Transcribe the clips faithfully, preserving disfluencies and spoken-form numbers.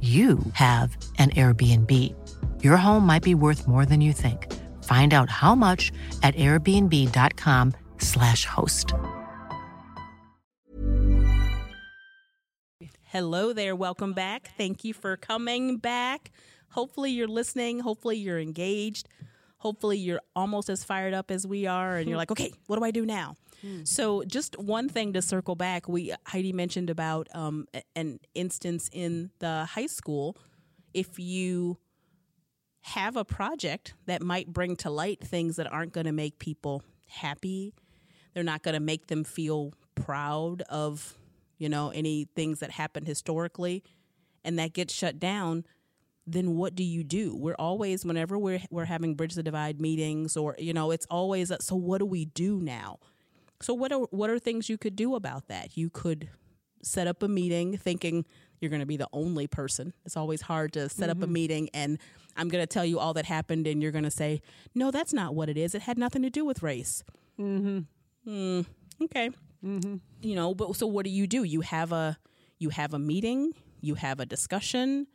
you have an Airbnb. Your home might be worth more than you think. Find out how much at airbnb.com slash host. Hello there. Welcome back. Thank you for coming back. Hopefully you're listening. Hopefully you're engaged. Hopefully you're almost as fired up as we are. And you're like, okay, what do I do now? So just one thing to circle back, we Heidi mentioned about um, an instance in the high school. If you have a project that might bring to light things that aren't going to make people happy, they're not going to make them feel proud of, you know, any things that happened historically, and that gets shut down, then what do you do? We're always, whenever we're we're having Bridge the Divide meetings or, you know, it's always, so what do we do now? So what are what are things you could do about that? You could set up a meeting thinking you're going to be the only person. It's always hard to set mm-hmm. up a meeting and I'm going to tell you all that happened and you're going to say, no, that's not what it is. It had nothing to do with race. Mm-hmm. Mm, okay. Mm-hmm. You know, but so what do you do? You have a you have a meeting. You have a discussion.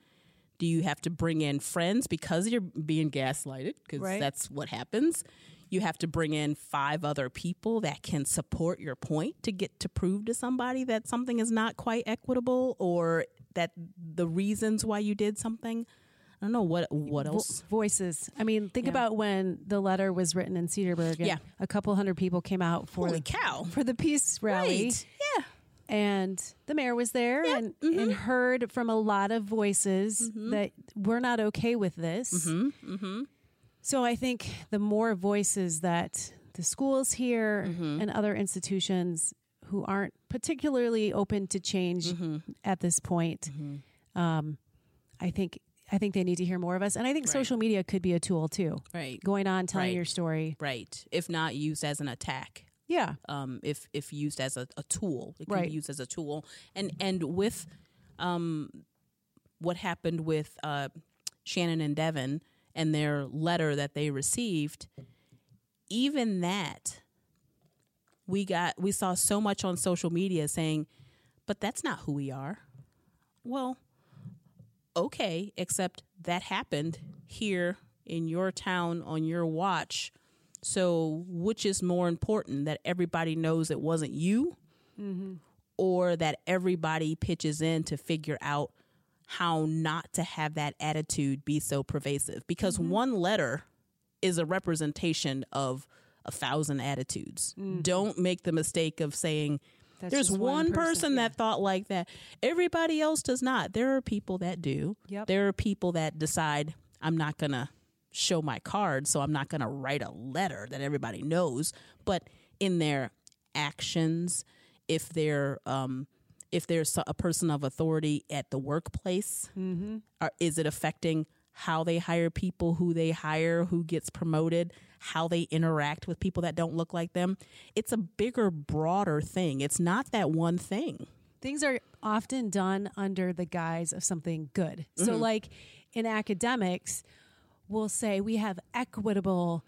Do you have to bring in friends because you're being gaslighted? Because right. that's what happens. You have to bring in five other people that can support your point to get to prove to somebody that something is not quite equitable or that the reasons why you did something. I don't know what what else. Vo- voices. I mean, think yeah. about when the letter was written in Cedarburg. And yeah. a couple hundred people came out for Holy cow. for the peace rally. Right. Yeah. And the mayor was there yeah. and, mm-hmm. and heard from a lot of voices mm-hmm. that we're not okay with this. Mm-hmm. Mm-hmm. So I think the more voices that the schools hear mm-hmm. and other institutions who aren't particularly open to change mm-hmm. at this point, mm-hmm. um, I think I think they need to hear more of us. And I think right. social media could be a tool, too. Right. Going on, telling right. your story. Right. If not used as an attack. Yeah. Um, if, if used as a, a tool. It can right. be used as a tool. And, and with um, what happened with uh, Shannon and Devin, and their letter that they received, even that, we got we saw so much on social media saying, but that's not who we are. Well, okay, except that happened here in your town on your watch. So which is more important, that everybody knows it wasn't you mm-hmm. or that everybody pitches in to figure out how not to have that attitude be so pervasive, because mm-hmm. one letter is a representation of a thousand attitudes. Mm-hmm. Don't make the mistake of saying That's there's one, one person, person yeah. that thought like that. Everybody else does not. There are people that do. Yep. There are people that decide I'm not going to show my card, so I'm not going to write a letter that everybody knows. But in their actions, if they're, um, if there's a person of authority at the workplace, mm-hmm. or is it affecting how they hire people, who they hire, who gets promoted, how they interact with people that don't look like them? It's a bigger, broader thing. It's not that one thing. Things are often done under the guise of something good. Mm-hmm. So like in academics, we'll say we have equitable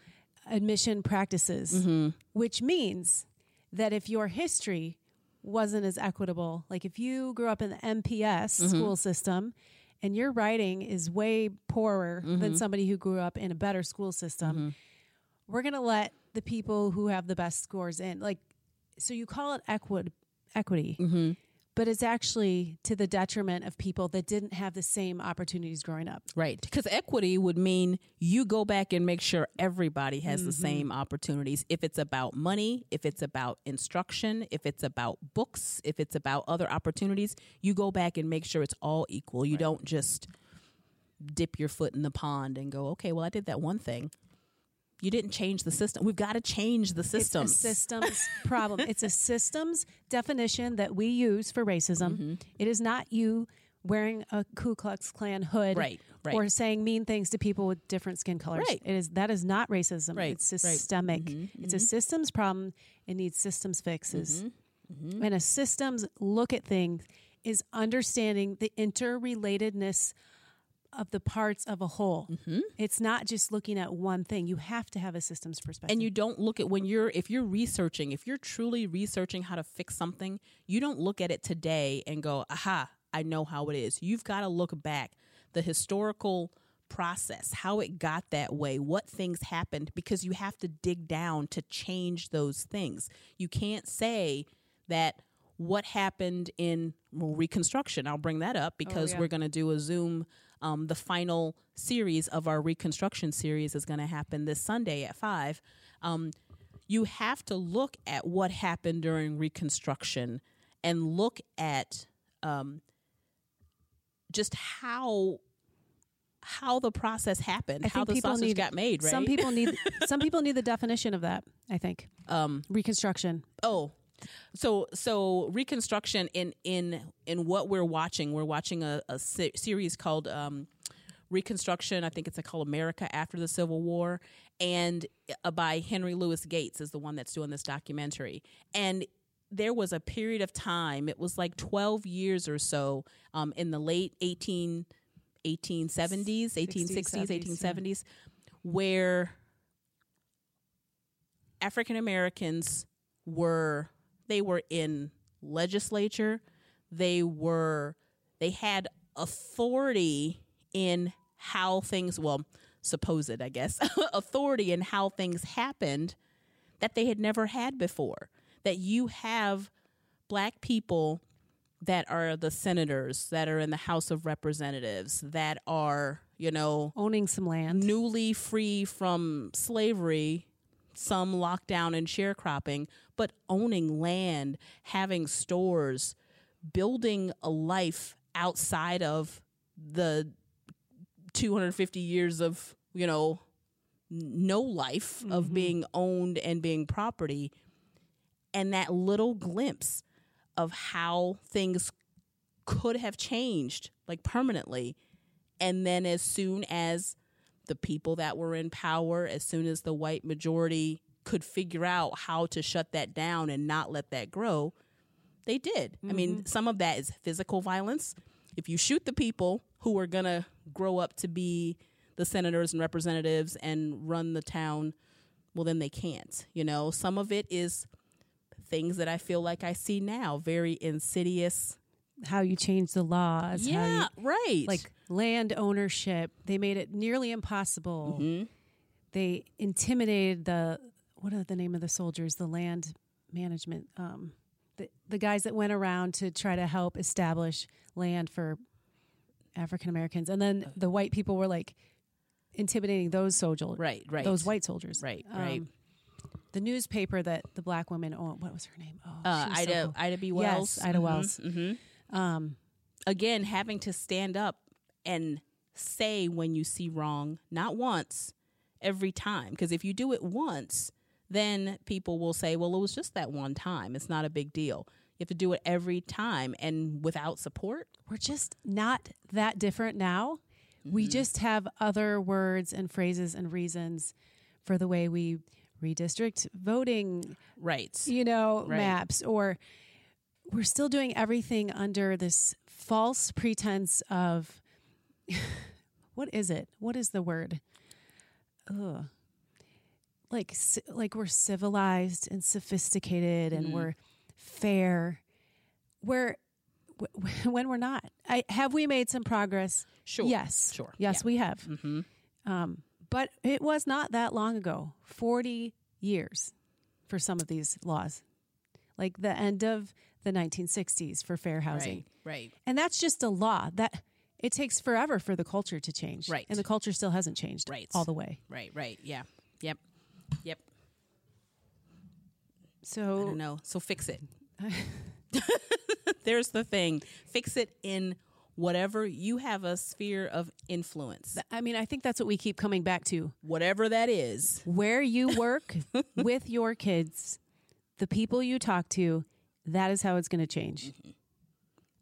admission practices, mm-hmm. which means that if your history wasn't as equitable. Like if you grew up in the M P S mm-hmm. school system and your writing is way poorer mm-hmm. than somebody who grew up in a better school system, mm-hmm. we're going to let the people who have the best scores in. Like, so you call it equi- equity, mm-hmm. but it's actually to the detriment of people that didn't have the same opportunities growing up. Right. Because equity would mean you go back and make sure everybody has mm-hmm. the same opportunities. If it's about money, if it's about instruction, if it's about books, if it's about other opportunities, you go back and make sure it's all equal. You right. don't just dip your foot in the pond and go, okay, well, I did that one thing. You didn't change the system. We've got to change the systems. It's a systems problem. It's a systems definition that we use for racism. Mm-hmm. It is not you wearing a Ku Klux Klan hood right, right. or saying mean things to people with different skin colors. Right. It is that is not racism. Right, it's systemic. Right. Mm-hmm, it's mm-hmm. a systems problem. It needs systems fixes. Mm-hmm, mm-hmm. And a systems look at things is understanding the interrelatedness of the parts of a whole. Mm-hmm. It's not just looking at one thing. You have to have a systems perspective. And you don't look at when you're, if you're researching, if you're truly researching how to fix something, you don't look at it today and go, aha, I know how it is. You've got to look back the historical process, how it got that way, what things happened, because you have to dig down to change those things. You can't say that what happened in Reconstruction. I'll bring that up because oh, yeah. we're going to do a Zoom. Um, the final series of our Reconstruction series is going to happen this Sunday at five. Um, you have to look at what happened during Reconstruction and look at um, just how how the process happened, I how the sausage need, got made. Right? Some people need some people need the definition of that. I think um, Reconstruction. Oh. So so Reconstruction in in in what we're watching, we're watching a, a se- series called um, Reconstruction. I think it's called America After the Civil War, and uh, by Henry Louis Gates is the one that's doing this documentary. And there was a period of time, it was like twelve years or so um, in the late eighteen, eighteen seventies, eighteen sixties, eighteen seventies, yeah. where African Americans were... They were in legislature. They were, they had authority in how things, well, supposed, I guess, authority in how things happened that they had never had before. That you have black people that are the senators, that are in the House of Representatives, that are, you know, owning some land, newly free from slavery. Some lockdown and sharecropping, but owning land, having stores, building a life outside of the two hundred fifty years of, you know, no life mm-hmm. of being owned and being property. And that little glimpse of how things could have changed, like permanently. And then as soon as the people that were in power, as soon as the white majority could figure out how to shut that down and not let that grow, they did. Mm-hmm. I mean, some of that is physical violence. If you shoot the people who are going to grow up to be the senators and representatives and run the town, well, then they can't. You know, some of it is things that I feel like I see now, very insidious. How you change the laws. Yeah, how you, right. Like land ownership. They made it nearly impossible. Mm-hmm. They intimidated the, what are the name of the soldiers? The land management. Um, the, the guys that went around to try to help establish land for African Americans. And then the white people were like intimidating those soldiers. Right, right. Those white soldiers. Right, um, right. The newspaper that the black woman owned, what was her name? Oh, uh, Ida, so cool. Ida B. Wells. Yes, Ida mm-hmm, Wells. Mm-hmm. Um, again, having to stand up and say when you see wrong, not once, every time. Because if you do it once, then people will say, well, it was just that one time. It's not a big deal. You have to do it every time and without support. We're just not that different now. Mm-hmm. We just have other words and phrases and reasons for the way we redistrict voting rights, you know, right. maps or... We're still doing everything under this false pretense of, what is it? What is the word? Ugh. Like, like we're civilized and sophisticated and mm-hmm. we're fair. We're, w- when we're not. I, have we made some progress? Sure. Yes. Sure. Yes, yeah. we have. Mm-hmm. Um, but it was not that long ago, forty years for some of these laws, like the end of the nineteen sixties for fair housing. Right, right. And that's just a law that it takes forever for the culture to change. Right. And the culture still hasn't changed right. all the way. Right, right. Yeah. Yep. Yep. So I don't know. So fix it. There's the thing. Fix it in whatever you have a sphere of influence. I mean, I think that's what we keep coming back to. Whatever that is. Where you work with your kids, the people you talk to, that is how it's going to change. Mm-hmm.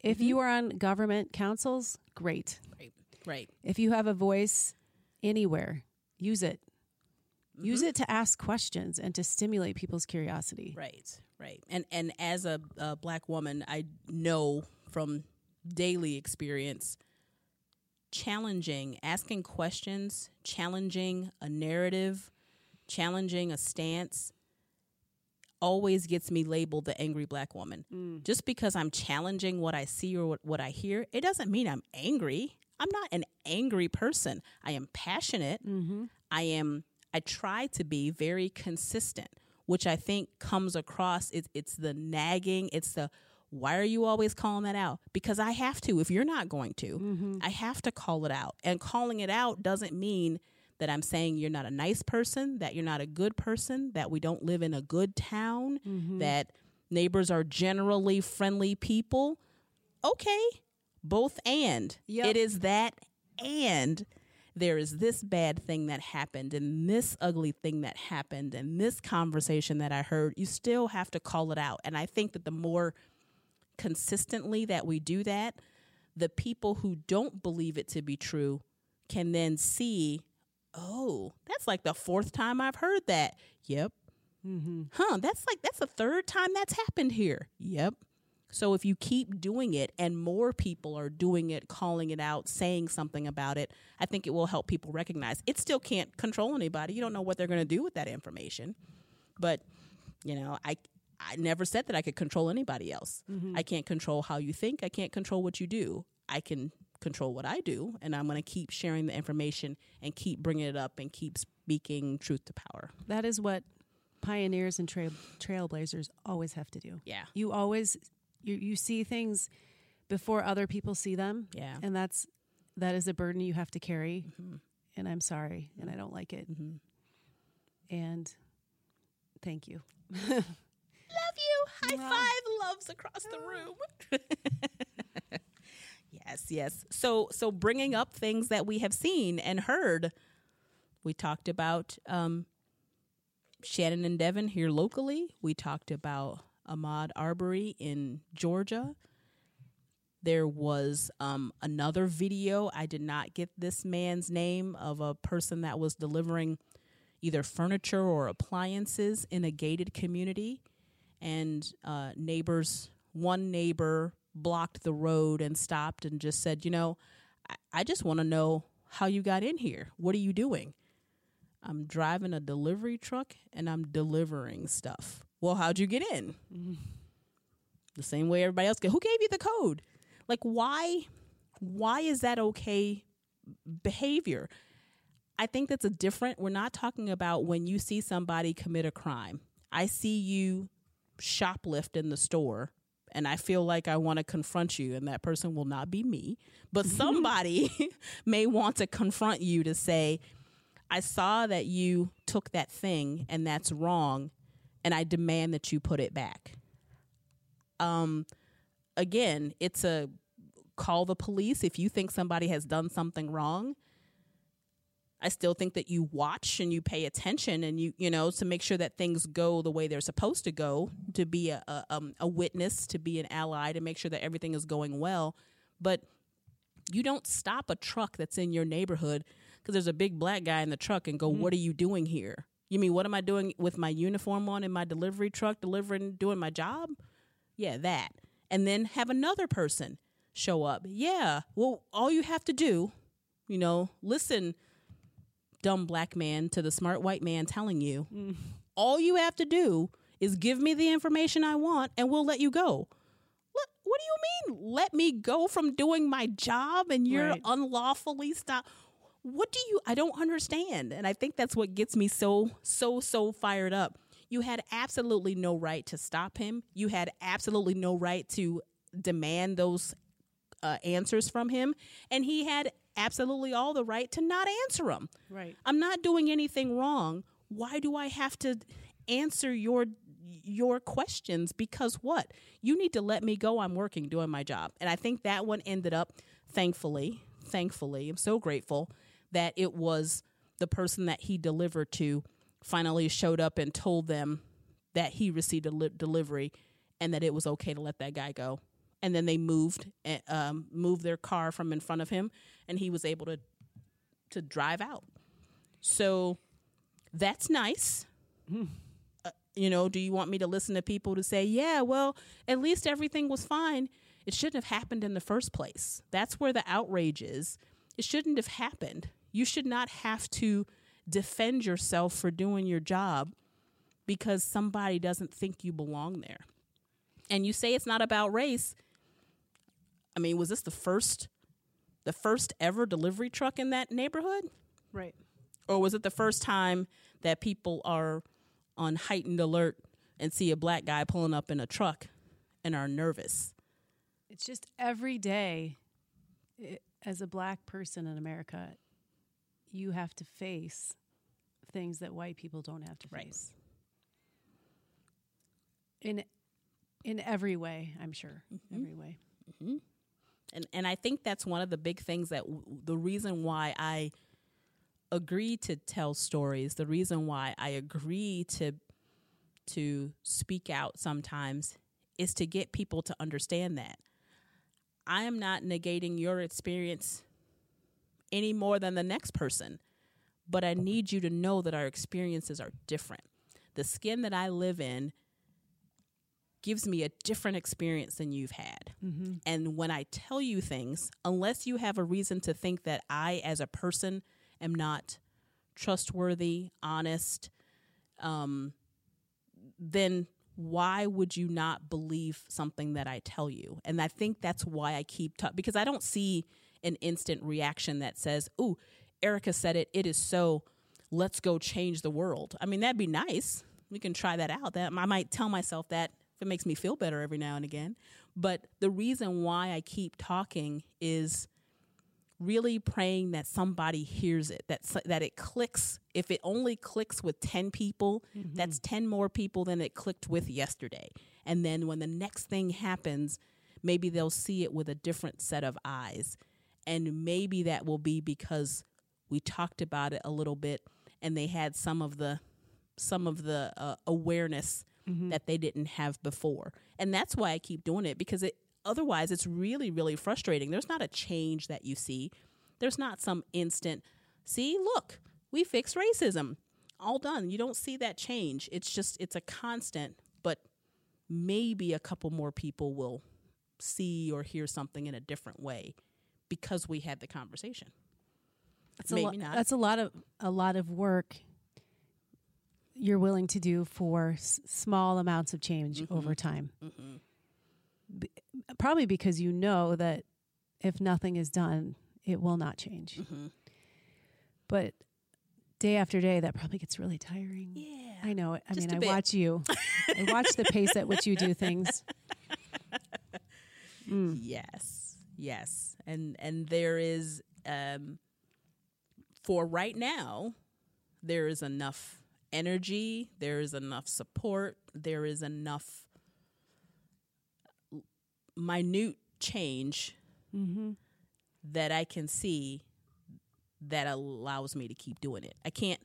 If mm-hmm. you are on government councils, great. Right. Right. If you have a voice anywhere, use it. Mm-hmm. Use it to ask questions and to stimulate people's curiosity. Right, right. And and as a, a Black woman, I know from daily experience, challenging, asking questions, challenging a narrative, challenging a stance always gets me labeled the angry Black woman. Mm. Just because I'm challenging what I see or what, what I hear, it doesn't mean I'm angry. I'm not an angry person. I am passionate. Mm-hmm. I am... I try to be very consistent, which I think comes across. It, it's the nagging. It's the, why are you always calling that out? Because I have to. If you're not going to, mm-hmm. I have to call it out. And calling it out doesn't mean that I'm saying you're not a nice person, that you're not a good person, that we don't live in a good town, mm-hmm. that neighbors are generally friendly people. Okay, both and. Yep. It is that and. There is this bad thing that happened and this ugly thing that happened and this conversation that I heard. You still have to call it out. And I think that the more consistently that we do that, the people who don't believe it to be true can then see, oh, that's like the fourth time I've heard that. Yep. Mm-hmm. Huh. That's like that's the third time that's happened here. Yep. So if you keep doing it and more people are doing it, calling it out, saying something about it, I think it will help people recognize it still can't control anybody. You don't know what they're going to do with that information. But, you know, I I never said that I could control anybody else. Mm-hmm. I can't control how you think. I can't control what you do. I can control what I do. And I'm going to keep sharing the information and keep bringing it up and keep speaking truth to power. That is what pioneers and trail, trailblazers always have to do. Yeah. You always... You you see things before other people see them. Yeah. And that's, that is a burden you have to carry. Mm-hmm. And I'm sorry. And I don't like it. Mm-hmm. And thank you. Love you. High wow. five loves across the room. Yes, yes. So, so bringing up things that we have seen and heard, we talked about um, Shannon and Devin here locally. We talked about Ahmaud Arbery in Georgia. There was um, another video. I did not get this man's name, of a person that was delivering either furniture or appliances in a gated community. And uh, neighbors, one neighbor blocked the road and stopped and just said, you know, I, I just want to know how you got in here. What are you doing? I'm driving a delivery truck and I'm delivering stuff. Well, how'd you get in? Mm-hmm. The same way everybody else could. Who gave you the code? Like, why? Why is that okay behavior? I think that's a different. We're not talking about when you see somebody commit a crime. I see you shoplift in the store, and I feel like I want to confront you, and that person will not be me, but somebody may want to confront you to say, I saw that you took that thing, and that's wrong. And I demand that you put it back. Um, again, it's a call the police. If you think somebody has done something wrong, I still think that you watch and you pay attention and you, you know, to make sure that things go the way they're supposed to go, to be a, a, um, a witness, to be an ally, to make sure that everything is going well. But you don't stop a truck that's in your neighborhood because there's a big black guy in the truck and go, mm-hmm. What are you doing here? You mean, what am I doing with my uniform on in my delivery truck, delivering, doing my job? Yeah, that. And then have another person show up. Yeah, well, all you have to do, you know, listen, dumb black man, to the smart white man telling you, mm. all you have to do is give me the information I want and we'll let you go. Look, what do you mean? Let me go from doing my job and you're right. unlawfully stopped. What do you, I don't understand. And I think that's what gets me so, so, so fired up. You had absolutely no right to stop him. You had absolutely no right to demand those uh, answers from him. And he had absolutely all the right to not answer them. Right. I'm not doing anything wrong. Why do I have to answer your your questions? Because what? You need to let me go. I'm working, doing my job. And I think that one ended up, thankfully, thankfully, I'm so grateful that it was the person that he delivered to finally showed up and told them that he received a li- delivery and that it was okay to let that guy go. And then they moved, um, moved their car from in front of him, and he was able to to drive out. So that's nice. Mm. Uh, you know, do you want me to listen to people to say, yeah, well, at least everything was fine? It shouldn't have happened in the first place. That's where the outrage is. It shouldn't have happened. You should not have to defend yourself for doing your job because somebody doesn't think you belong there. And you say it's not about race. I mean, was this the first, the first ever delivery truck in that neighborhood? Right. Or was it the first time that people are on heightened alert and see a black guy pulling up in a truck and are nervous? It's just every day, it, as a black person in America, you have to face things that white people don't have to face. Right. In in every way, I'm sure. Mm-hmm. Every way. Mm-hmm. And and I think that's one of the big things that w- the reason why I agree to tell stories, the reason why I agree to to speak out sometimes is to get people to understand that. I am not negating your experience any more than the next person, but I need you to know that our experiences are different. The skin that I live in gives me a different experience than you've had. Mm-hmm. And when I tell you things, unless you have a reason to think that I, as a person, am not trustworthy, honest, um, then why would you not believe something that I tell you? And I think that's why I keep talking, because I don't see an instant reaction that says, ooh, Erica said it, it is so, let's go change the world. I mean, that'd be nice. We can try that out. That I might tell myself that if it makes me feel better every now and again. But the reason why I keep talking is really praying that somebody hears it, that that it clicks. If it only clicks with ten people, mm-hmm. that's ten more people than it clicked with yesterday. And then when the next thing happens, maybe they'll see it with a different set of eyes. And maybe that will be because we talked about it a little bit and they had some of the some of the uh, awareness mm-hmm. that they didn't have before. And that's why I keep doing it, because it otherwise, it's really, really frustrating. There's not a change that you see. There's not some instant, see, look, we fixed racism. All done. You don't see that change. It's just, it's a constant, but maybe a couple more people will see or hear something in a different way because we had the conversation. That's maybe a lo- not. That's a lot of, a lot of work you're willing to do for s- small amounts of change mm-hmm. over time. Mm-hmm. Probably because you know that if nothing is done, it will not change. Mm-hmm. But day after day, that probably gets really tiring. Yeah, I know. I Just mean, I bit. watch you. I watch the pace at which you do things. Mm. Yes, yes, and and there is um, for right now, there is enough energy. There is enough support. There is enough minute change mm-hmm. that I can see that allows me to keep doing it. I can't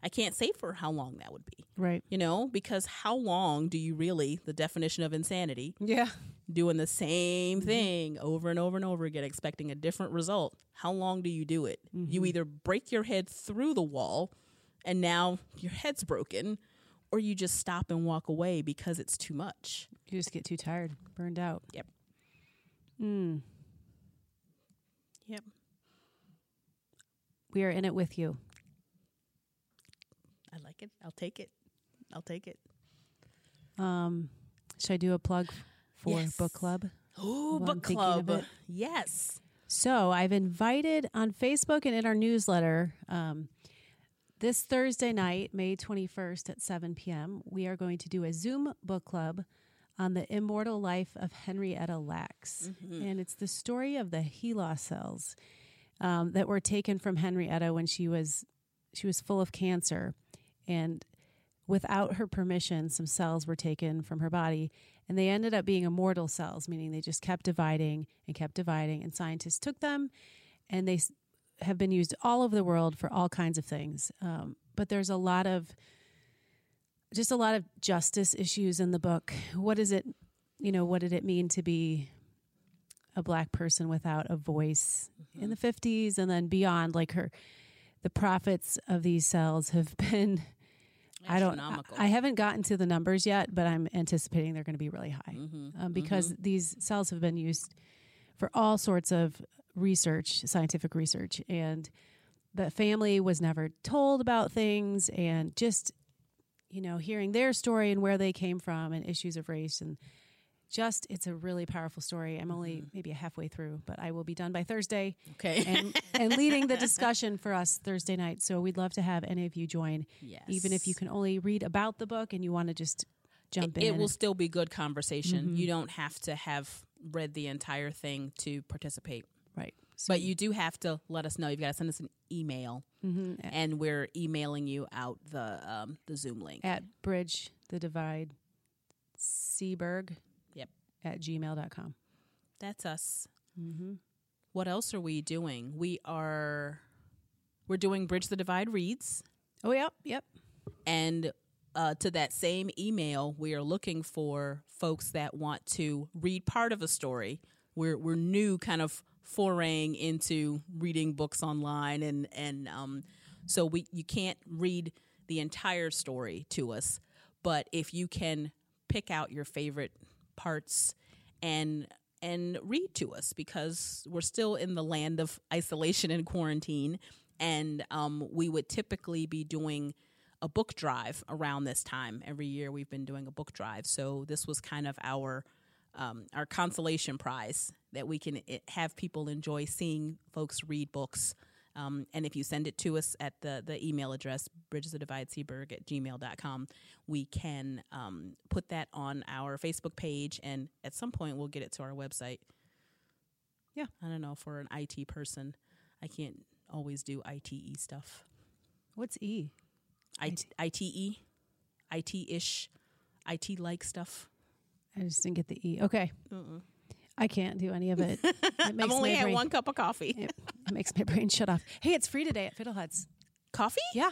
I can't say for how long that would be. Right. You know, because how long do you really, the definition of insanity, yeah, doing the same thing mm-hmm. over and over and over again, expecting a different result. How long do you do it? Mm-hmm. You either break your head through the wall and now your head's broken, or you just stop and walk away because it's too much. You just get too tired, burned out. Yep. Mm. Yep. We are in it with you. I like it. I'll take it. I'll take it. Um, should I do a plug for yes. book club? Oh, book club. Yes. So I've invited on Facebook and in our newsletter, um, this Thursday night, May twenty-first at seven p.m., we are going to do a Zoom book club on the immortal life of Henrietta Lacks. Mm-hmm. And it's the story of the HeLa cells um, that were taken from Henrietta when she was she was full of cancer. And without her permission, some cells were taken from her body, and they ended up being immortal cells, meaning they just kept dividing and kept dividing, and scientists took them, and they have been used all over the world for all kinds of things. Um, but there's a lot of, just a lot of justice issues in the book. What is it, you know, what did it mean to be a Black person without a voice mm-hmm. in the fifties and then beyond? Like her, the profits of these cells have been... I don't. I, I haven't gotten to the numbers yet, but I'm anticipating they're going to be really high mm-hmm. um, because mm-hmm. these cells have been used for all sorts of research, scientific research, and the family was never told about things, and just you know, hearing their story and where they came from, and issues of race, and just it's a really powerful story. I'm only mm-hmm. maybe halfway through, but I will be done by Thursday. Okay, and, and leading the discussion for us Thursday night. So we'd love to have any of you join. Yes, even if you can only read about the book and you want to just jump it, in, it will still be good conversation. Mm-hmm. You don't have to have read the entire thing to participate. Right, so, but you do have to let us know. You've got to send us an email, mm-hmm. and we're emailing you out the um, the Zoom link at Bridge the Divide, Cedarburg. At gmail dot com. That's us. Mm-hmm. What else are we doing? We are, we're doing Bridge the Divide Reads. Oh, yep, yep. And uh, to that same email, we are looking for folks that want to read part of a story. We're we're new kind of foraying into reading books online. And, and um, so we you can't read the entire story to us. But if you can pick out your favorite parts and and read to us, because we're still in the land of isolation and quarantine, and um, we would typically be doing a book drive around this time. Every year we've been doing a book drive, so this was kind of our um, our consolation prize that we can have people enjoy seeing folks read books. Um, and if you send it to us at the the email address bridgesthedivideseaberg at gmail dot com, we can um, put that on our Facebook page, and at some point we'll get it to our website. Yeah, I don't know if we're an I T person. I can't always do I T E stuff. What's E? I T E, I T-ish, I T-like stuff. I just didn't get the E. Okay. Uh-uh. I can't do any of it. it I've only had brain, one cup of coffee. It, it makes my brain shut off. Hey, it's free today at Fiddleheads. Coffee? Yeah.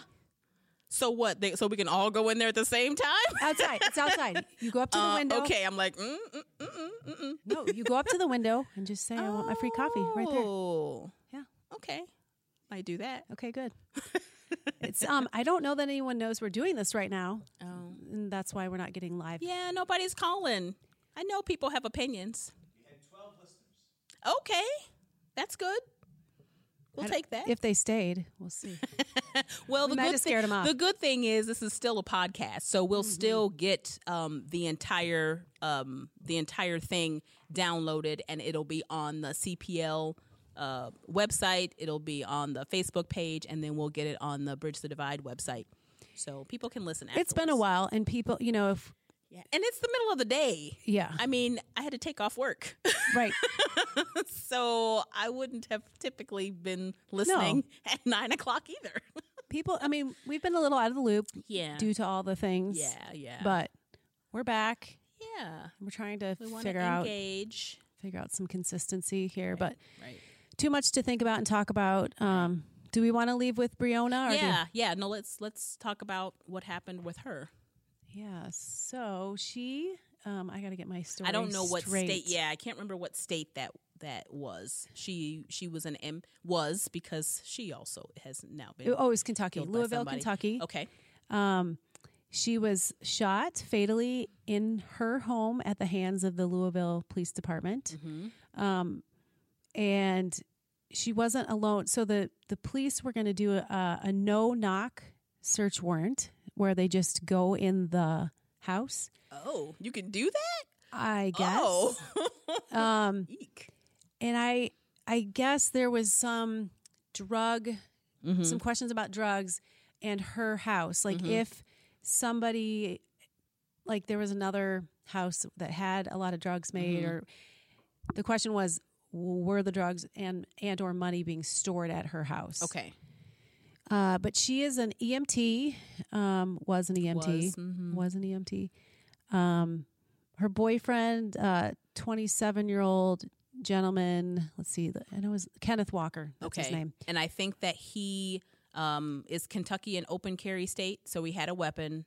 So what? They, so we can all go in there at the same time? Outside. It's outside. You go up to uh, the window. Okay. I'm like, mm, mm, mm, mm, mm. No, you go up to the window and just say, oh, I want my free coffee right there. Oh. Yeah. Okay. I do that. Okay, good. It's um. I don't know that anyone knows we're doing this right now. Oh. And that's why we're not getting live. Yeah, nobody's calling. I know people have opinions. twelve listeners. Okay. That's good. We'll take that. If they stayed, we'll see. Well, we the might good have scared them off. The good thing is this is still a podcast, so we'll mm-hmm. still get um, the entire um, the entire thing downloaded, and it'll be on the C P L uh, website, it'll be on the Facebook page, and then we'll get it on the Bridge the Divide website. So people can listen afterwards. It's been a while, and people, you know, if Yeah. And it's the middle of the day. Yeah. I mean, I had to take off work. Right. So I wouldn't have typically been listening no. at nine o'clock either. People, I mean, we've been a little out of the loop yeah. due to all the things. Yeah, yeah. But we're back. Yeah. We're trying to we figure to engage. out figure out some consistency here. Right, but right. too much to think about and talk about. Um, do we want to leave with Breonna? Or yeah, do- yeah. No, let's let's talk about what happened with her. Yeah, so she, um, I got to get my story I don't know what straight. state, yeah, I can't remember what state that that was. She she was an M, was because she also has now been Oh, it was Kentucky, Louisville, Kentucky. Okay. Um, she was shot fatally in her home at the hands of the Louisville Police Department. Mm-hmm. Um, and she wasn't alone. So the, the police were going to do a, a no-knock search warrant, where they just go in the house. Oh, you can do that? I guess. Oh. um, Eek. And I, I guess there was some drug, mm-hmm. some questions about drugs and her house. Like mm-hmm. if somebody, like there was another house that had a lot of drugs made, mm-hmm. or the question was, were the drugs and, and or money being stored at her house? Okay. Uh, but she is an E M T, um, was an E M T, was, mm-hmm. was an E M T. Um, her boyfriend, uh, twenty-seven-year-old gentleman, let's see, and it was Kenneth Walker, that's okay. his name. And I think that he um, is Kentucky an open carry state, so he had a weapon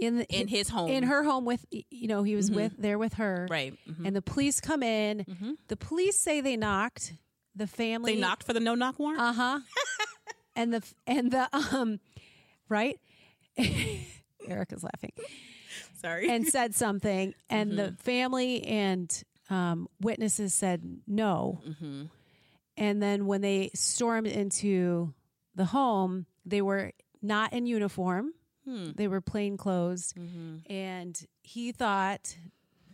in the, in his home. In her home with, you know, he was mm-hmm. with there with her. Right. Mm-hmm. And the police come in. Mm-hmm. The police say they knocked. The family. They knocked for the no-knock warrant? Uh-huh. And the, and the, um, right? Erica's laughing. Sorry. And said something. And mm-hmm. the family and um, witnesses said no. Mm-hmm. And then when they stormed into the home, they were not in uniform. Hmm. They were plain clothes. Mm-hmm. And he thought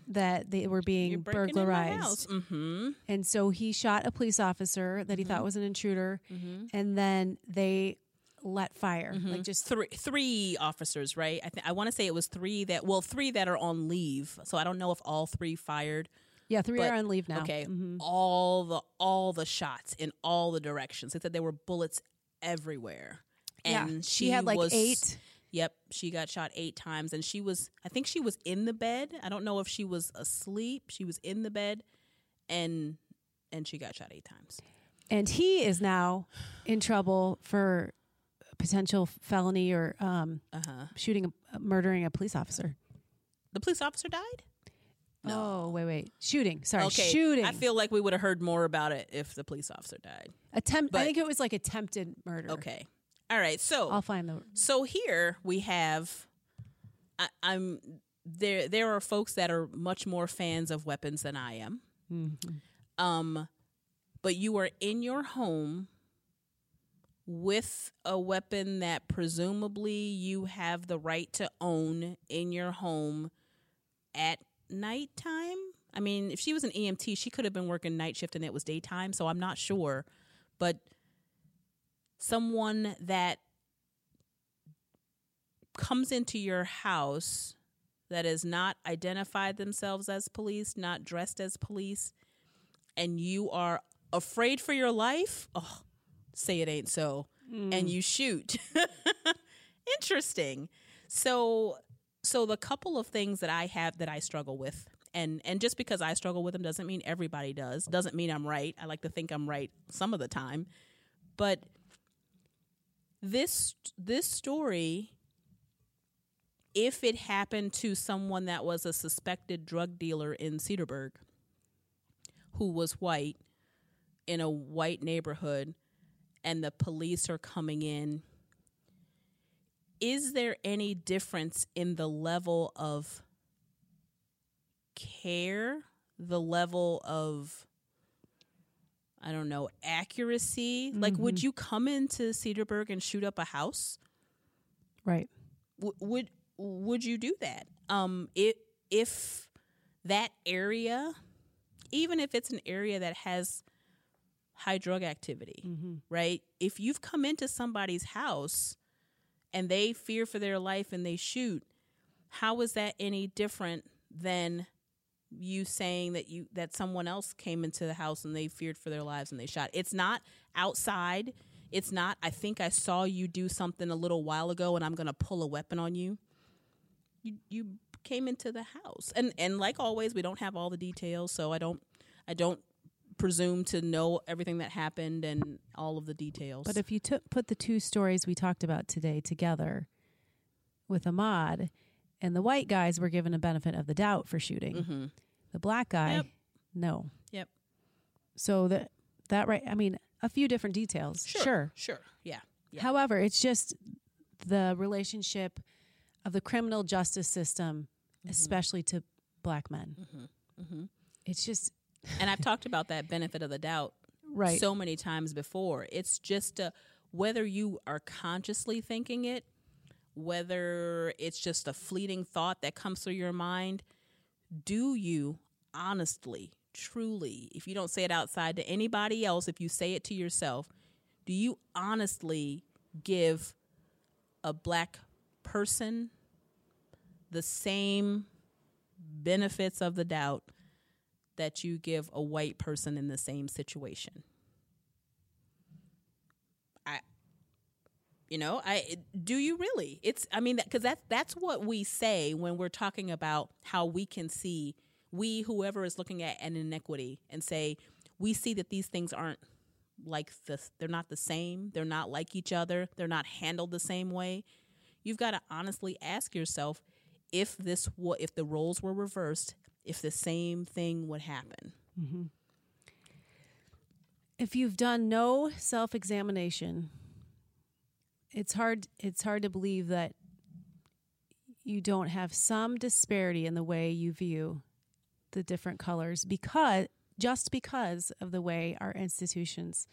that they were being burglarized. Mm-hmm. And so he shot a police officer that he mm-hmm. thought was an intruder. Mm-hmm. And then they let fire. Mm-hmm. Like just three, three officers, right? I think I want to say it was three that, well, three that are on leave. So I don't know if all three fired. Yeah, three but, are on leave now. Okay. Mm-hmm. All the, all the shots in all the directions. They said there were bullets everywhere. And yeah, she, she had like was, eight. Yep, she got shot eight times, and she was, I think she was in the bed. I don't know if she was asleep. She was in the bed, and and she got shot eight times. And he is now in trouble for potential felony or um, uh-huh. shooting, a, murdering a police officer. The police officer died? No. Oh, wait, wait. Shooting. Sorry, okay. shooting. I feel like we would have heard more about it if the police officer died. Attempt. But, I think it was like attempted murder. Okay. All right, so I'll find the. So here we have, I, I'm there. There are folks that are much more fans of weapons than I am, mm-hmm. um, but you are in your home with a weapon that presumably you have the right to own in your home at nighttime. I mean, if she was an E M T, she could have been working night shift and it was daytime. So I'm not sure, but. Someone that comes into your house that has not identified themselves as police, not dressed as police, and you are afraid for your life, oh, say it ain't so, mm. and you shoot. Interesting. So so the couple of things that I have that I struggle with, and, and just because I struggle with them doesn't mean everybody does, doesn't mean I'm right. I like to think I'm right some of the time, but... This this story, if it happened to someone that was a suspected drug dealer in Cedarburg, who was white, in a white neighborhood, and the police are coming in, is there any difference in the level of care, the level of... I don't know, accuracy. Like, mm-hmm. would you come into Cedarburg and shoot up a house? Right. W- would would you do that? Um, it, if that area, even if it's an area that has high drug activity, mm-hmm. right? If you've come into somebody's house and they fear for their life and they shoot, how is that any different than... you saying that you that someone else came into the house and they feared for their lives and they shot? It's not outside. It's not, I think I saw you do something a little while ago and I'm going to pull a weapon on you. You you came into the house. And and like always, we don't have all the details, so I don't I don't presume to know everything that happened and all of the details. But if you took put the two stories we talked about today together with Ahmaud, and the white guys were given a benefit of the doubt for shooting. Mm-hmm. The black guy, yep. no. Yep. So that, that right, I mean, a few different details. Sure. Sure. sure. Yeah. yeah. However, it's just the relationship of the criminal justice system, mm-hmm. especially to black men. Mm-hmm. Mm-hmm. It's just... And I've talked about that benefit of the doubt right. so many times before. It's just a, whether you are consciously thinking it, whether it's just a fleeting thought that comes through your mind, do you honestly, truly, if you don't say it outside to anybody else, if you say it to yourself, do you honestly give a black person the same benefits of the doubt that you give a white person in the same situation? I, you know, I do you really? It's, I mean, because that, that's what we say when we're talking about how we can see, we, whoever is looking at an inequity and say, we see that these things aren't like this, they're not the same, they're not like each other, they're not handled the same way. You've got to honestly ask yourself, if this, w- if the roles were reversed, if the same thing would happen. Mm-hmm. If you've done no self-examination, it's hard, it's hard to believe that you don't have some disparity in the way you view the different colors, because just because of the way our institutions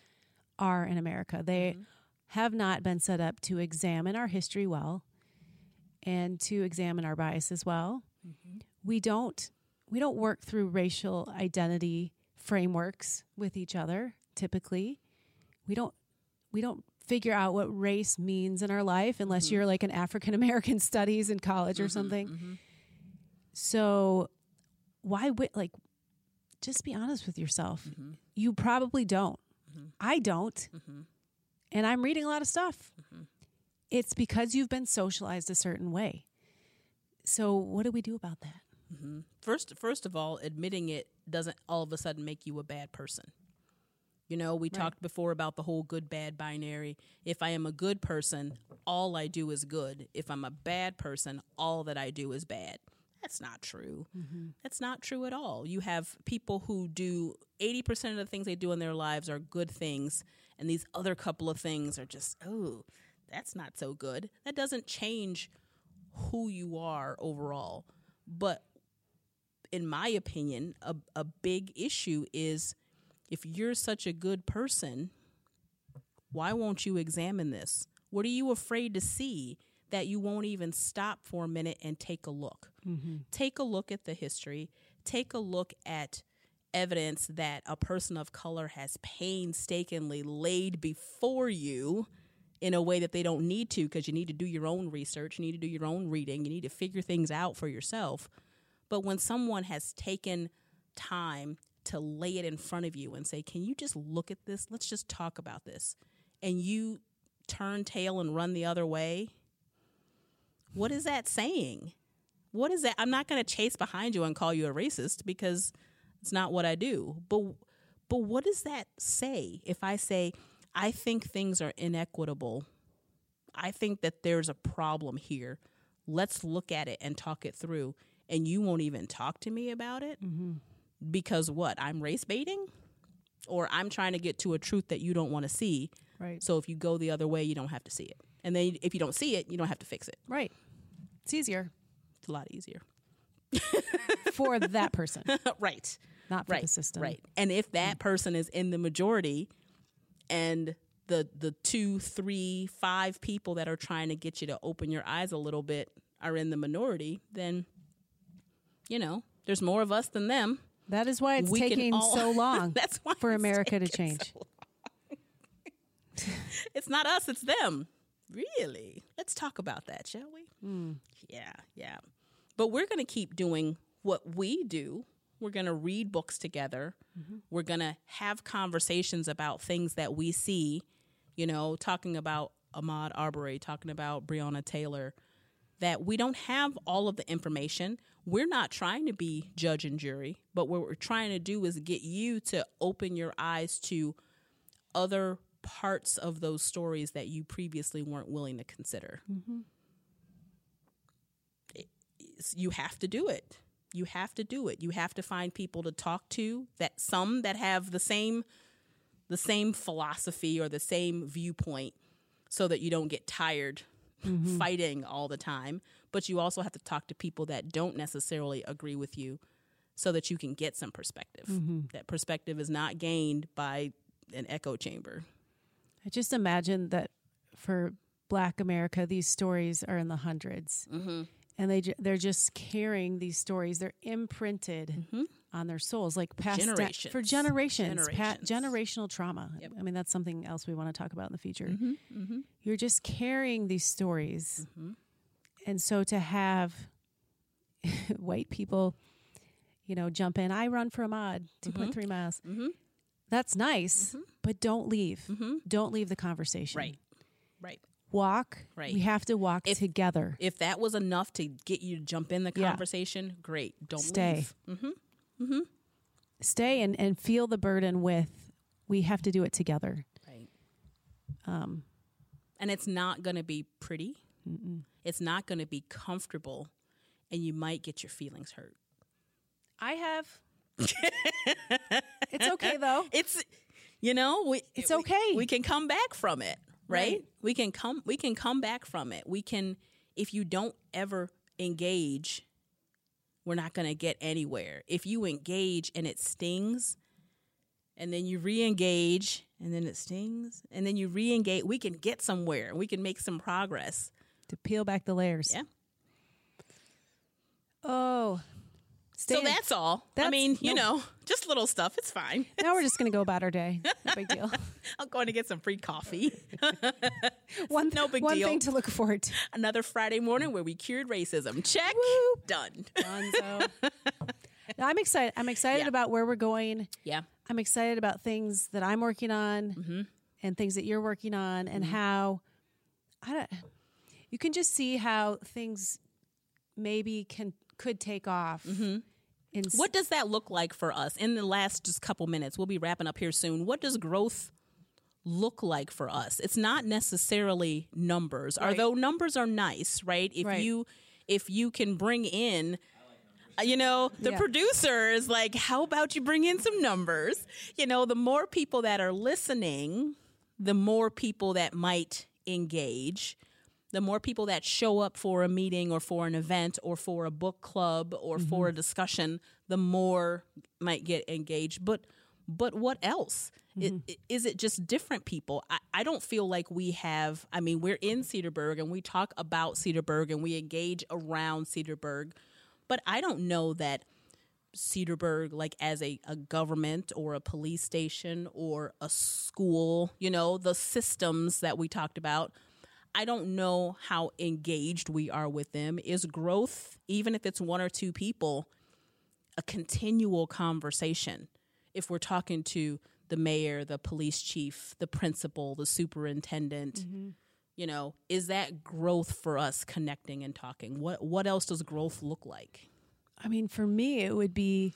are in America. They mm-hmm. have not been set up to examine our history well and to examine our biases well. Mm-hmm. We don't we don't work through racial identity frameworks with each other, typically. We don't we don't figure out what race means in our life unless mm-hmm. you're like an African American studies in college mm-hmm, or something. Mm-hmm. So why would, like, just be honest with yourself. Mm-hmm. You probably don't. Mm-hmm. I don't. Mm-hmm. And I'm reading a lot of stuff. Mm-hmm. It's because you've been socialized a certain way. So what do we do about that? Mm-hmm. First, first of all, admitting it doesn't all of a sudden make you a bad person. You know, we right. talked before about the whole good-bad binary. If I am a good person, all I do is good. If I'm a bad person, all that I do is bad. That's not true. Mm-hmm. That's not true at all. You have people who do eighty percent of the things they do in their lives are good things, and these other couple of things are just, oh, that's not so good. That doesn't change who you are overall. But in my opinion, a, a big issue is, if you're such a good person, why won't you examine this? What are you afraid to see that you won't even stop for a minute and take a look? Mm-hmm. Take a look at the history. Take a look at evidence that a person of color has painstakingly laid before you in a way that they don't need to, because you need to do your own research, you need to do your own reading, you need to figure things out for yourself. But when someone has taken time to lay it in front of you and say, can you just look at this? Let's just talk about this. And you turn tail and run the other way. What is that saying? What is that? I'm not going to chase behind you and call you a racist, because it's not what I do. But but what does that say? If I say, I think things are inequitable, I think that there's a problem here, let's look at it and talk it through, and you won't even talk to me about it? Mm-hmm. Because what? I'm race baiting? Or I'm trying to get to a truth that you don't want to see. Right. So if you go the other way, you don't have to see it. And then if you don't see it, you don't have to fix it. Right. It's easier. It's a lot easier. For that person. Right. Not for right. the system. Right. And if that person is in the majority, and the the two, three, five people that are trying to get you to open your eyes a little bit are in the minority, then, you know, there's more of us than them. That is why it's we taking all, so long that's why for America to change. So it's not us, it's them. Really? Let's talk about that, shall we? Mm. Yeah, yeah. But we're going to keep doing what we do. We're going to read books together. Mm-hmm. We're going to have conversations about things that we see, you know, talking about Ahmaud Arbery, talking about Breonna Taylor, that we don't have all of the information. We're not trying to be judge and jury, but what we're trying to do is get you to open your eyes to other parts of those stories that you previously weren't willing to consider. Mm-hmm. It, you have to do it. You have to do it. You have to find people to talk to, that some that have the same, the same philosophy or the same viewpoint, so that you don't get tired mm-hmm. fighting all the time. But you also have to talk to people that don't necessarily agree with you, so that you can get some perspective. Mm-hmm. That perspective is not gained by an echo chamber. I just imagine that for Black America, these stories are in the hundreds. Mm-hmm. And they ju- they're just carrying these stories. They're imprinted mm-hmm. on their souls, like past generations. Da- for generations, generations. Pa- generational trauma. Yep. I mean, that's something else we want to talk about in the future. Mm-hmm. Mm-hmm. You're just carrying these stories. Mm-hmm. And so to have white people, you know, jump in, I run for Ahmaud, two point three mm-hmm. miles. Mm-hmm. That's nice, mm-hmm. but don't leave. Mm-hmm. Don't leave the conversation. Right, right. Walk. Right. We have to walk if, together. If that was enough to get you to jump in the conversation, yeah. great. Don't Stay. Leave. Mm-hmm. Mm-hmm. Stay and, and feel the burden with, we have to do it together. Right. Um, and it's not going to be pretty. Mm-mm. It's not going to be comfortable, and you might get your feelings hurt. I have. It's okay, though. It's, you know, we, it's okay. We, we can come back from it. Right? Right. We can come, we can come back from it. We can, if you don't ever engage, we're not going to get anywhere. If you engage and it stings, and then you re-engage and then it stings, and then you re-engage, we can get somewhere. We can make some progress. To peel back the layers. Yeah. Oh, Stan, so that's all. That's, I mean, you no, know, just little stuff. It's fine. Now we're just going to go about our day. No big deal. I'm going to get some free coffee. one, no big one deal. One thing to look forward to. Another Friday morning where we cured racism. Check. Woo. Done. Now I'm excited. I'm excited yeah. about where we're going. Yeah. I'm excited about things that I'm working on mm-hmm. and things that you're working on and mm-hmm. how I don't, you can just see how things maybe can could take off. Mm-hmm. In what does that look like for us in the last just couple minutes? We'll be wrapping up here soon. What does growth look like for us? It's not necessarily numbers, right. although numbers are nice, right? If right. you if you can bring in, like you know, the yeah. producer is like, how about you bring in some numbers? You know, the more people that are listening, the more people that might engage. The more people that show up for a meeting or for an event or for a book club or mm-hmm. for a discussion, the more might get engaged. But but what else? Mm-hmm. It, it, is it just different people? I, I don't feel like we have, I mean, we're in Cedarburg and we talk about Cedarburg and we engage around Cedarburg. But I don't know that Cedarburg, like as a, a government or a police station or a school, you know, the systems that we talked about, I don't know how engaged we are with them. Is growth, even if it's one or two people, a continual conversation? If we're talking to the mayor, the police chief, the principal, the superintendent, mm-hmm. you know, is that growth for us connecting and talking? What what else does growth look like? I mean, for me, it would be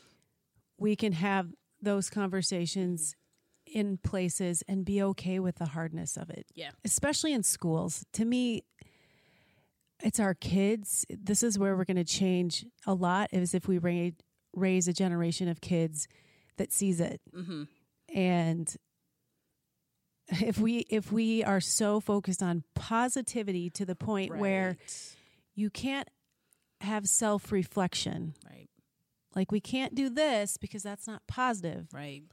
we can have those conversations in places and be okay with the hardness of it. Yeah. Especially in schools. To me, it's our kids. This is where we're going to change a lot is if we ra- raise a generation of kids that sees it. Mm-hmm. And if we, if we are so focused on positivity to the point right. where you can't have self-reflection. Right. Like we can't do this because that's not positive. Right.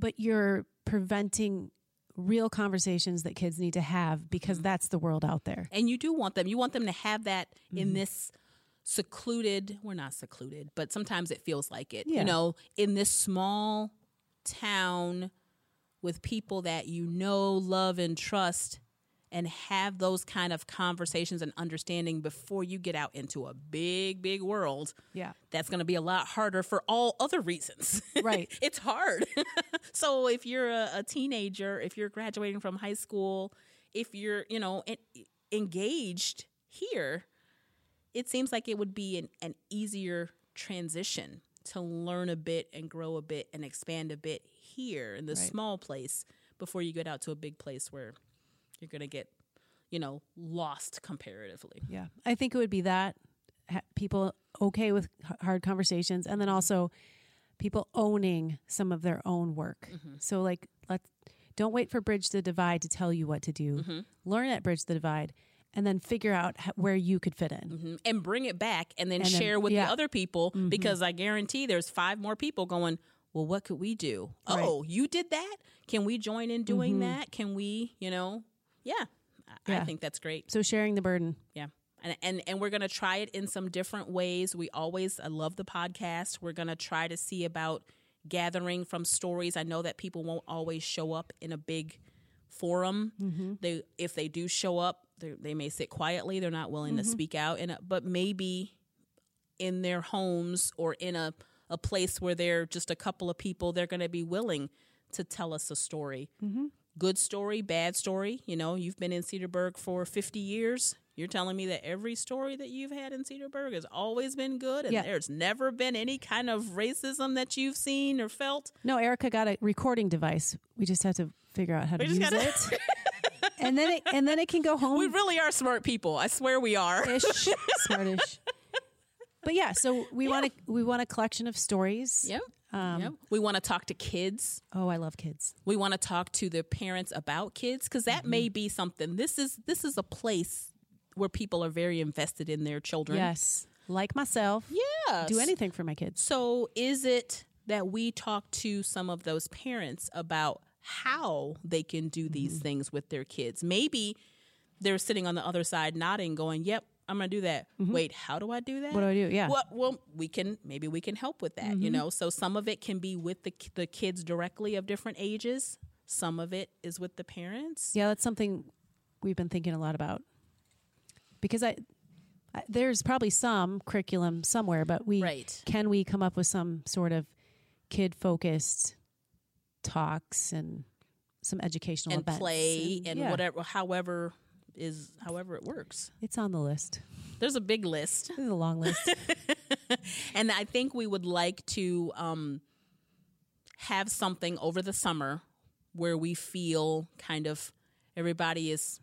But you're preventing real conversations that kids need to have because mm-hmm. that's the world out there. And you do want them. You want them to have that mm-hmm. in this secluded, we're not secluded, but sometimes it feels like it, yeah. you know, in this small town with people that you know, love, and trust, and have those kind of conversations and understanding before you get out into a big, big world. Yeah. That's going to be a lot harder for all other reasons. Right. It's hard. So if you're a, a teenager, if you're graduating from high school, if you're, you know, en- engaged here, it seems like it would be an, an easier transition to learn a bit and grow a bit and expand a bit here in this right. small place before you get out to a big place where you're going to get, you know, lost comparatively. Yeah. I think it would be that ha- people okay with h- hard conversations, and then also people owning some of their own work. Mm-hmm. So like, let's don't wait for Bridge the Divide to tell you what to do. Mm-hmm. Learn at Bridge the Divide and then figure out h- where you could fit in mm-hmm. and bring it back and then and share then, with yeah. the other people mm-hmm. because I guarantee there's five more people going, well, what could we do? Right. Oh, you did that? Can we join in doing mm-hmm. that? Can we, you know, Yeah. I yeah. think that's great. So sharing the burden. Yeah. And, and and we're going to try it in some different ways. We always, I love the podcast. We're going to try to see about gathering from stories. I know that people won't always show up in a big forum. Mm-hmm. They, if they do show up, they may sit quietly. They're not willing mm-hmm. to speak out. And but maybe in their homes or in a, a place where they're just a couple of people, they're going to be willing to tell us a story. Mm-hmm. Good story, bad story. You know, you've been in Cedarburg for fifty years. You're telling me that every story that you've had in Cedarburg has always been good and yeah. there's never been any kind of racism that you've seen or felt? No, Erica got a recording device. We just have to figure out how we to use gotta- it. And then it, and then it can go home. We really are smart people. I swear we are. Ish, smartish. But yeah, so we yeah. want a, we want a collection of stories. Yep. Um, yep. We want to talk to kids. Oh, I love kids. We want to talk to their parents about kids, because that mm-hmm. may be something. This is this is a place where people are very invested in their children. Yes. Like myself. Yeah. Do anything for my kids. So is it that we talk to some of those parents about how they can do these mm-hmm. things with their kids? Maybe they're sitting on the other side nodding going, yep, I'm going to do that. Mm-hmm. Wait, how do I do that? What do I do? Yeah. Well, well we can, maybe we can help with that, mm-hmm. you know? So some of it can be with the the kids directly of different ages. Some of it is with the parents. Yeah, that's something we've been thinking a lot about. Because I, I, there's probably some curriculum somewhere, but we right. can we come up with some sort of kid-focused talks and some educational and events play and, and yeah. whatever, however is however it works. It's on the list. There's a big list. There's a long list, and I think we would like to um, have something over the summer where we feel kind of everybody is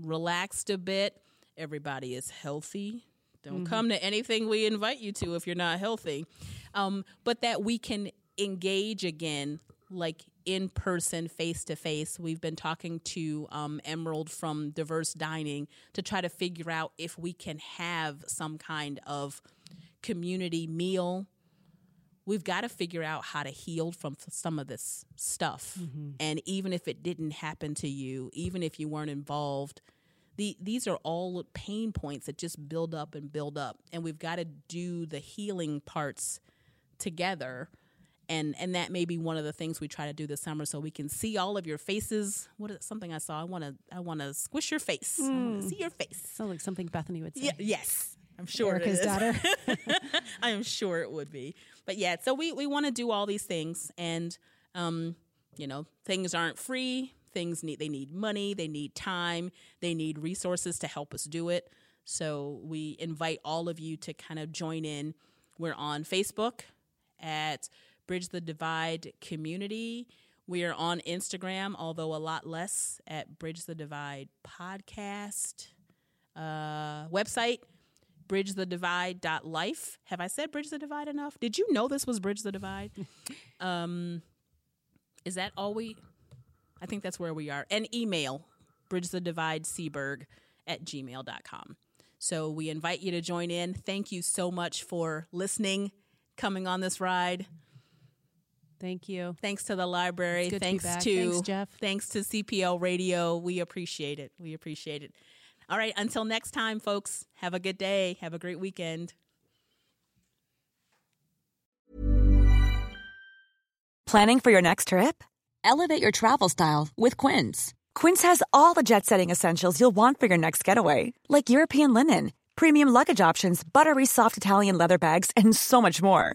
relaxed a bit. Everybody is healthy. Don't mm-hmm. come to anything we invite you to if you're not healthy. Um, but that we can engage again, like in person, face to face. We've been talking to um, Emerald from Diverse Dining to try to figure out if we can have some kind of community meal. We've got to figure out how to heal from some of this stuff. Mm-hmm. And even if it didn't happen to you, even if you weren't involved, The, these are all pain points that just build up and build up. And we've got to do the healing parts together. And and that may be one of the things we try to do this summer, so we can see all of your faces. What is something I saw? I want to I want to squish your face. Mm. I want to see your face. Sounds like something Bethany would say. Yeah, yes. I'm sure Erica's it is. Daughter. I am sure it would be. But yeah, so we, we want to do all these things. And, um, you know, things aren't free. Things need, they need money, they need time, they need resources to help us do it. So we invite all of you to kind of join in. We're on Facebook at Bridge the Divide Community. We are on Instagram, although a lot less, at Bridge the Divide Podcast. Uh, website, bridge the divide dot life. Have I said Bridge the Divide enough? Did you know this was Bridge the Divide? um, is that all we... I think that's where we are. And email, bridge the divide seaberg at gmail dot com. So we invite you to join in. Thank you so much for listening, coming on this ride. Thank you. Thanks to the library. Thanks to, to Thanks, Jeff. Thanks to C P L Radio. We appreciate it. We appreciate it. All right. Until next time, folks, have a good day. Have a great weekend. Planning for your next trip? Elevate your travel style with Quince. Quince has all the jet-setting essentials you'll want for your next getaway, like European linen, premium luggage options, buttery soft Italian leather bags, and so much more.